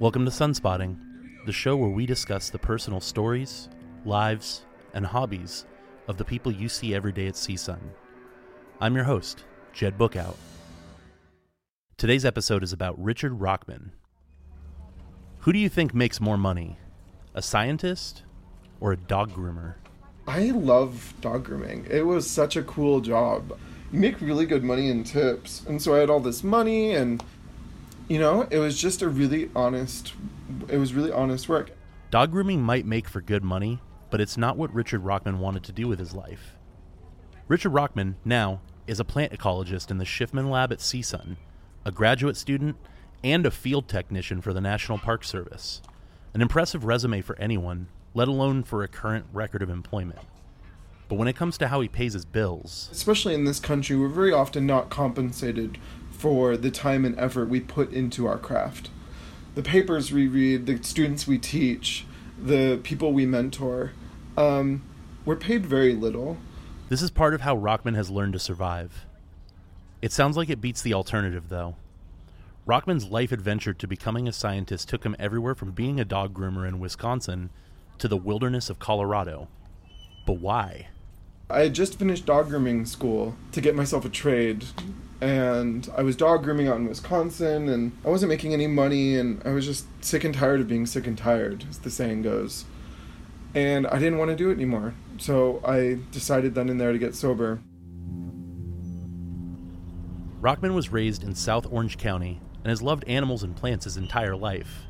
Welcome to Sunspotting, the show where we discuss the personal stories, lives, and hobbies of the people you see every day at CSUN. I'm your host, Jed Bookout. Today's episode is about Richard Rachman. Who do you think makes more money, a scientist or a dog groomer? I love dog grooming. It was such a cool job. You make really good money in tips. And so I had all this money and, you know, it was just a really honest work. Dog grooming might make for good money, but it's not what Richard Rachman wanted to do with his life. Richard Rachman, now, is a plant ecologist in the Schiffman Lab at CSUN, a graduate student, and a field technician for the National Park Service. An impressive resume for anyone, let alone for a current record of employment. But when it comes to how he pays his bills... Especially in this country, we're very often not compensated for the time and effort we put into our craft. The papers we read, the students we teach, the people we mentor, we're paid very little. This is part of how Rachman has learned to survive. It sounds like it beats the alternative, though. Rachman's life adventure to becoming a scientist took him everywhere from being a dog groomer in Wisconsin to the wilderness of Colorado. But why? I had just finished dog grooming school to get myself a trade, and I was dog grooming out in Wisconsin, and I wasn't making any money, and I was just sick and tired of being sick and tired, as the saying goes. And I didn't want to do it anymore, so I decided then and there to get sober. Rachman was raised in South Orange County and has loved animals and plants his entire life.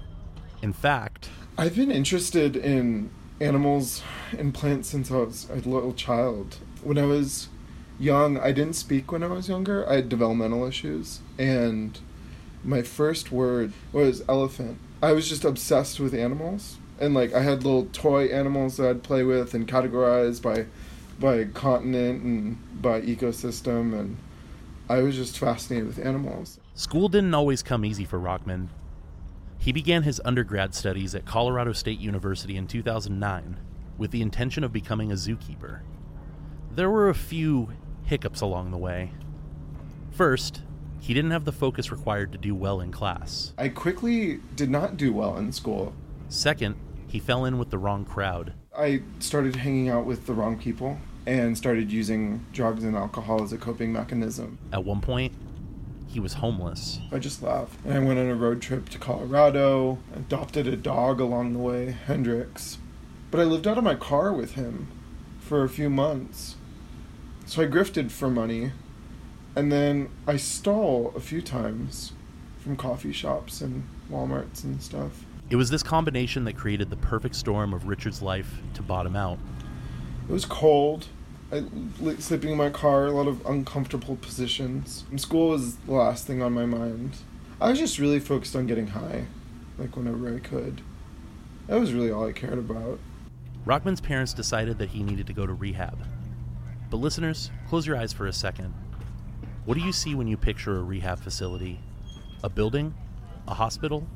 In fact... I've been interested in animals and plants since I was a little child. When I was young, I didn't speak when I was younger. I had developmental issues, and my first word was elephant. I was just obsessed with animals, and like I had little toy animals that I'd play with and categorize by continent and by ecosystem, and I was just fascinated with animals. School didn't always come easy for Rachman. He began his undergrad studies at Colorado State University in 2009 with the intention of becoming a zookeeper. There were a few hiccups along the way. First, he didn't have the focus required to do well in class. I quickly did not do well in school. Second, he fell in with the wrong crowd. I started hanging out with the wrong people and started using drugs and alcohol as a coping mechanism. At one point, he was homeless. I just laughed. And I went on a road trip to Colorado, adopted a dog along the way, Hendrix. But I lived out of my car with him for a few months. So I grifted for money. And then I stole a few times from coffee shops and Walmarts and stuff. It was this combination that created the perfect storm of Richard's life to bottom out. It was cold. I like sleeping in my car, a lot of uncomfortable positions. School was the last thing on my mind. I was just really focused on getting high, like whenever I could. That was really all I cared about. Rachman's parents decided that he needed to go to rehab. But listeners, close your eyes for a second. What do you see when you picture a rehab facility? A building? A hospital?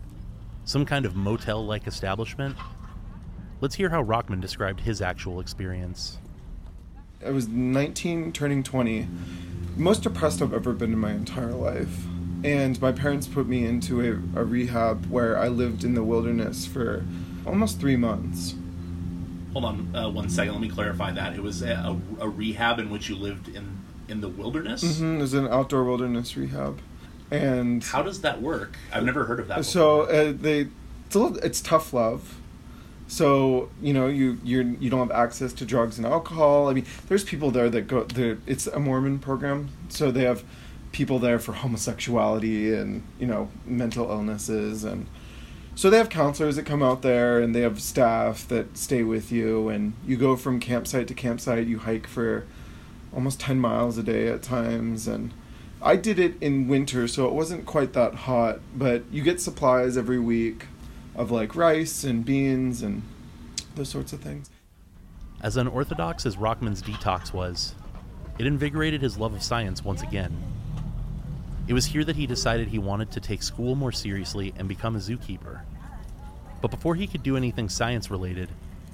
Some kind of motel-like establishment? Let's hear how Rachman described his actual experience. I was 19, turning 20. Most depressed I've ever been in my entire life. And my parents put me into a rehab where I lived in the wilderness for almost 3 months. Hold on 1 second, let me clarify that. It was a rehab in which you lived in the wilderness? Mm-hmm, it was an outdoor wilderness rehab. And how does that work? I've never heard of that before. So it's tough love. So, you know, you don't have access to drugs and alcohol. I mean, there's people there that go there. It's a Mormon program, so they have people there for homosexuality and, you know, mental illnesses. And so they have counselors that come out there, and they have staff that stay with you. And you go from campsite to campsite. You hike for almost 10 miles a day at times. And I did it in winter, so it wasn't quite that hot. But you get supplies every week of like rice and beans and those sorts of things. As unorthodox as Rachman's detox was, it invigorated his love of science once again. It was here that he decided he wanted to take school more seriously and become a zookeeper. But before he could do anything science-related,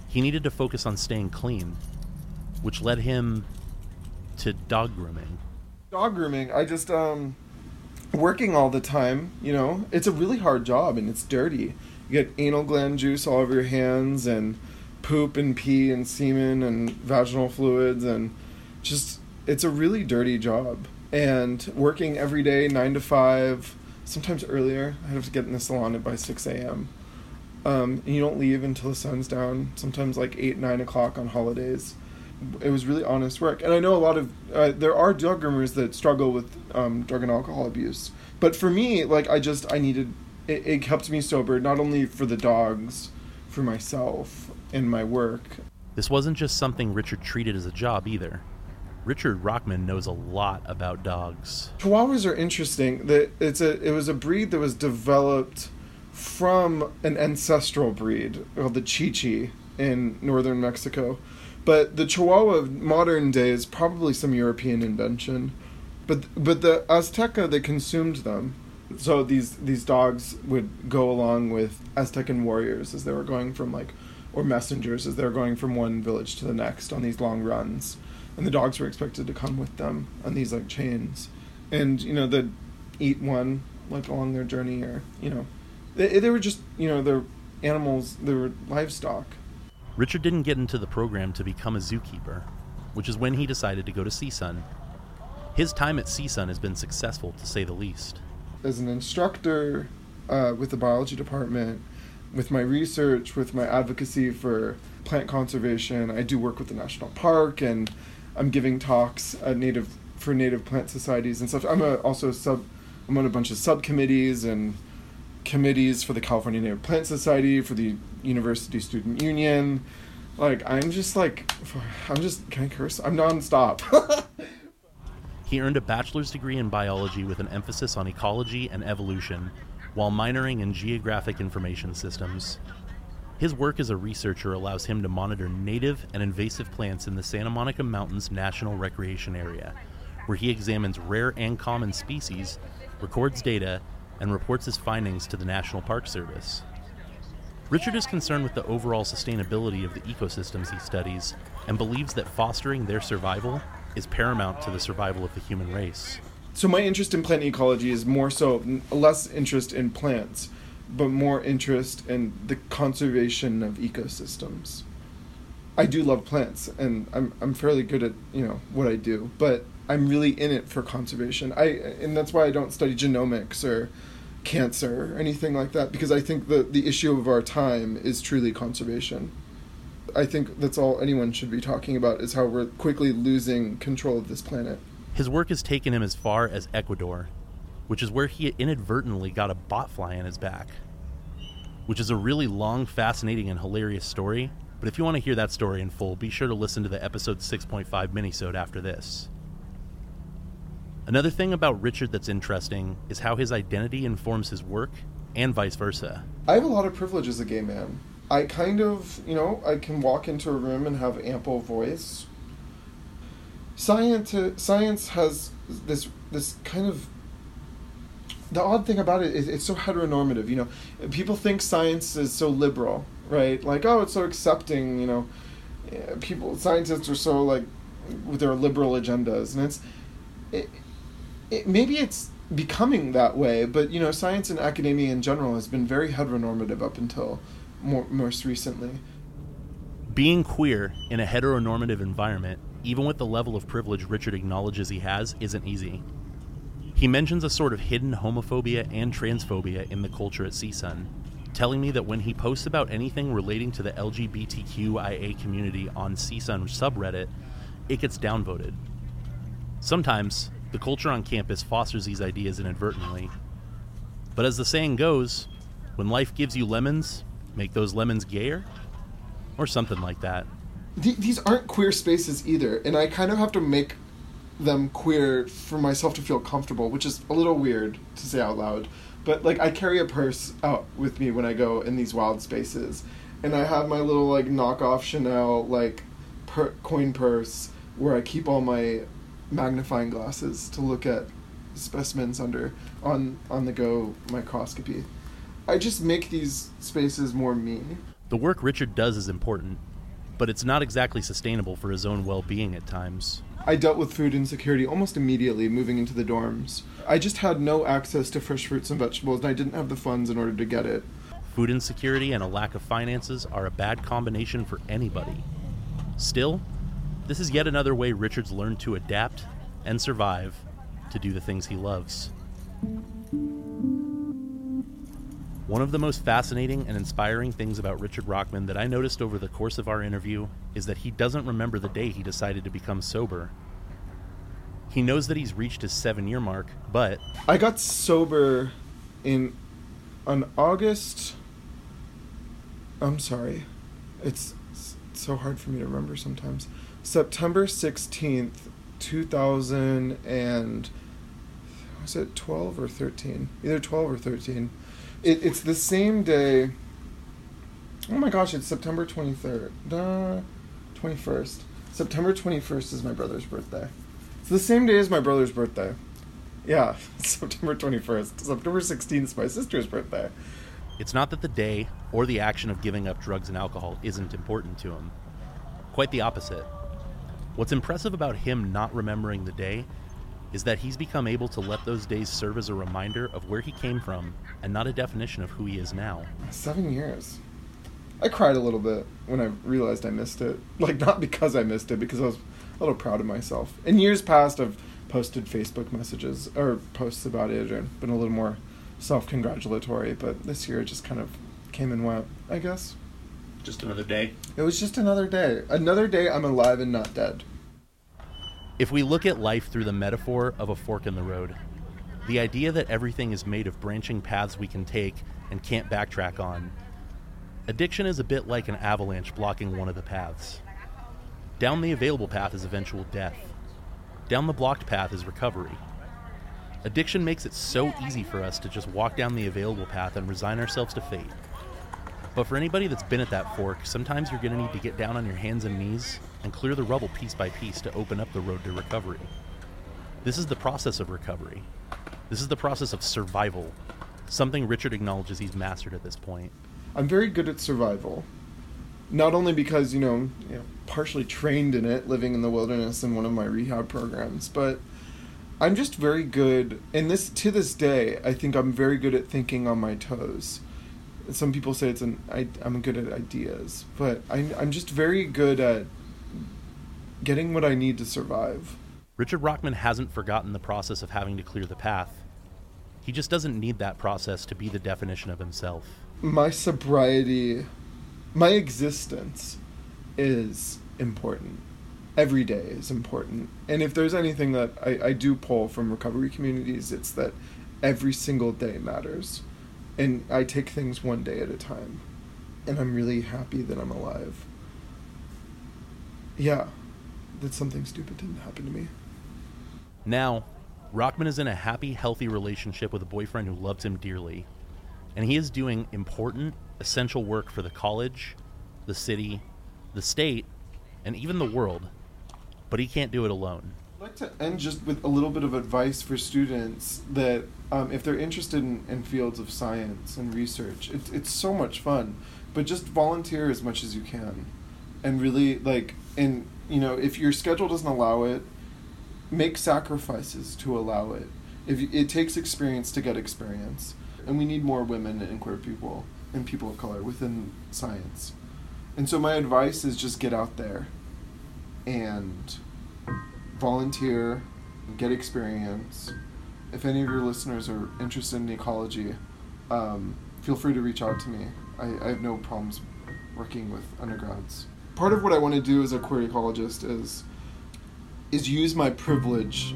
he needed to focus on staying clean, which led him to dog grooming. Dog grooming, I just working all the time, you know, it's a really hard job and it's dirty. You get anal gland juice all over your hands and poop and pee and semen and vaginal fluids and just, it's a really dirty job. And working every day, 9 to 5, sometimes earlier. I have to get in the salon by 6 a.m. And you don't leave until the sun's down, sometimes like 8, 9 o'clock on holidays. It was really honest work. And I know a lot of, there are dog groomers that struggle with drug and alcohol abuse. But for me, like, I needed, it kept me sober, not only for the dogs, for myself and my work. This wasn't just something Richard treated as a job either. Richard Rachman knows a lot about dogs. Chihuahuas are interesting. It was a breed that was developed from an ancestral breed called the Chichi in northern Mexico. But the Chihuahua of modern day is probably some European invention. But the Azteca, they consumed them. So these dogs would go along with Aztecan warriors as they were going from or messengers as they were going from one village to the next on these long runs. And the dogs were expected to come with them on these chains. And, you know, they'd eat one along their journey, or, you know, they were just, you know, they're animals, they were livestock. Richard didn't get into the program to become a zookeeper, which is when he decided to go to CSUN. His time at CSUN has been successful, to say the least. As an instructor with the biology department, with my research, with my advocacy for plant conservation, I do work with the national park, and I'm giving talks for native plant societies and stuff. I'm on a bunch of subcommittees and committees for the California Native Plant Society, for the University Student Union. Can I curse? I'm nonstop. He earned a bachelor's degree in biology with an emphasis on ecology and evolution, while minoring in geographic information systems. His work as a researcher allows him to monitor native and invasive plants in the Santa Monica Mountains National Recreation Area, where he examines rare and common species, records data, and reports his findings to the National Park Service. Richard is concerned with the overall sustainability of the ecosystems he studies and believes that fostering their survival is paramount to the survival of the human race. So my interest in plant ecology is less interest in plants, but more interest in the conservation of ecosystems. I do love plants, and I'm fairly good at, you know, what I do, but I'm really in it for conservation. And that's why I don't study genomics or cancer or anything like that, because I think the issue of our time is truly conservation. I think that's all anyone should be talking about, is how we're quickly losing control of this planet. His work has taken him as far as Ecuador, which is where he inadvertently got a botfly in his back, which is a really long, fascinating, and hilarious story. But if you want to hear that story in full, be sure to listen to the episode 6.5 minisode after this. Another thing about Richard that's interesting is how his identity informs his work, and vice versa. I have a lot of privilege as a gay man. I kind of, you know, I can walk into a room and have ample voice. Science has this kind of... The odd thing about it is it's so heteronormative, you know. People think science is so liberal, right? Like, oh, it's so accepting, you know. Scientists are so, with their liberal agendas. And maybe it's becoming that way, but, you know, science and academia in general has been very heteronormative up until most recently. Being queer in a heteronormative environment, even with the level of privilege Richard acknowledges he has, isn't easy. He mentions a sort of hidden homophobia and transphobia in the culture at CSUN, telling me that when he posts about anything relating to the LGBTQIA community on CSUN subreddit, it gets downvoted. Sometimes, the culture on campus fosters these ideas inadvertently. But as the saying goes, when life gives you lemons, make those lemons gayer? Or something like that. These aren't queer spaces either, and I kind of have to make them queer for myself to feel comfortable, which is a little weird to say out loud, but I carry a purse out with me when I go in these wild spaces, and I have my little knockoff Chanel coin purse where I keep all my magnifying glasses to look at specimens on the go microscopy. I just make these spaces more me. The work Richard does is important, but it's not exactly sustainable for his own well-being at times. I dealt with food insecurity almost immediately moving into the dorms. I just had no access to fresh fruits and vegetables, and I didn't have the funds in order to get it. Food insecurity and a lack of finances are a bad combination for anybody. Still, this is yet another way Richard's learned to adapt and survive to do the things he loves. One of the most fascinating and inspiring things about Richard Rachman that I noticed over the course of our interview is that he doesn't remember the day he decided to become sober. He knows that he's reached his 7-year mark, but... I got sober on August... I'm sorry. It's so hard for me to remember sometimes. September 16th, 12 or 13? Either 12 or 13. It's the same day. Oh my gosh, it's September 23rd. 21st. September 21st is my brother's birthday. It's the same day as my brother's birthday. Yeah, September 21st. September 16th is my sister's birthday. It's not that the day or the action of giving up drugs and alcohol isn't important to him. Quite the opposite. What's impressive about him not remembering the day is that he's become able to let those days serve as a reminder of where he came from and not a definition of who he is now. 7 years. I cried a little bit when I realized I missed it. Like, not because I missed it, because I was a little proud of myself. In years past, I've posted Facebook messages or posts about it and been a little more self-congratulatory, but this year it just kind of came and went, I guess. Just another day? It was just another day. Another day I'm alive and not dead. If we look at life through the metaphor of a fork in the road, the idea that everything is made of branching paths we can take and can't backtrack on, addiction is a bit like an avalanche blocking one of the paths. Down the available path is eventual death. Down the blocked path is recovery. Addiction makes it so easy for us to just walk down the available path and resign ourselves to fate. But for anybody that's been at that fork, sometimes you're going to need to get down on your hands and knees and clear the rubble piece by piece to open up the road to recovery. This is the process of recovery. This is the process of survival, something Richard acknowledges he's mastered at this point. I'm very good at survival, not only because, you know, partially trained in it, living in the wilderness in one of my rehab programs, but I'm just very good, and to this day, I think I'm very good at thinking on my toes. Some people say I'm good at ideas, but I'm just very good at getting what I need to survive. Richard Rachman hasn't forgotten the process of having to clear the path. He just doesn't need that process to be the definition of himself. My sobriety, my existence is important. Every day is important. And if there's anything that I do pull from recovery communities, it's that every single day matters. And I take things one day at a time. And I'm really happy that I'm alive. Yeah, that something stupid didn't happen to me. Now, Rachman is in a happy, healthy relationship with a boyfriend who loves him dearly. And he is doing important, essential work for the college, the city, the state, and even the world. But he can't do it alone. I'd like to end just with a little bit of advice for students that if they're interested in fields of science and research, it's so much fun, but just volunteer as much as you can. And really, if your schedule doesn't allow it, make sacrifices to allow it. It takes experience to get experience. And we need more women and queer people and people of color within science. And so my advice is just get out there and volunteer, get experience. If any of your listeners are interested in ecology, feel free to reach out to me. I have no problems working with undergrads. Part of what I want to do as a queer ecologist is use my privilege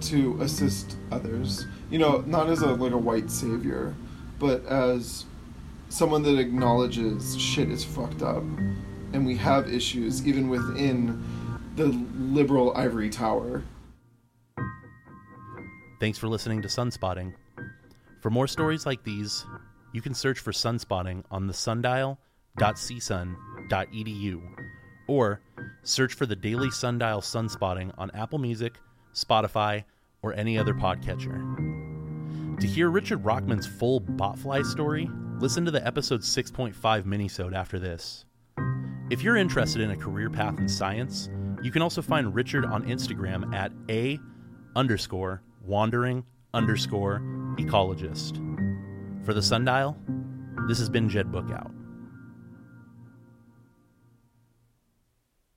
to assist others. You know, not as a white savior, but as someone that acknowledges shit is fucked up and we have issues even within the liberal ivory tower. Thanks for listening to Sunspotting. For more stories like these, you can search for Sunspotting on the sundial.csun.edu or search for the Daily Sundial Sunspotting on Apple Music, Spotify, or any other podcatcher. To hear Richard Rachman's full botfly story, listen to the episode 6.5 minisode after this. If you're interested in a career path in science, You can also find Richard on Instagram at a_wandering_ecologist. For the Sundial, this has been Jed Bookout.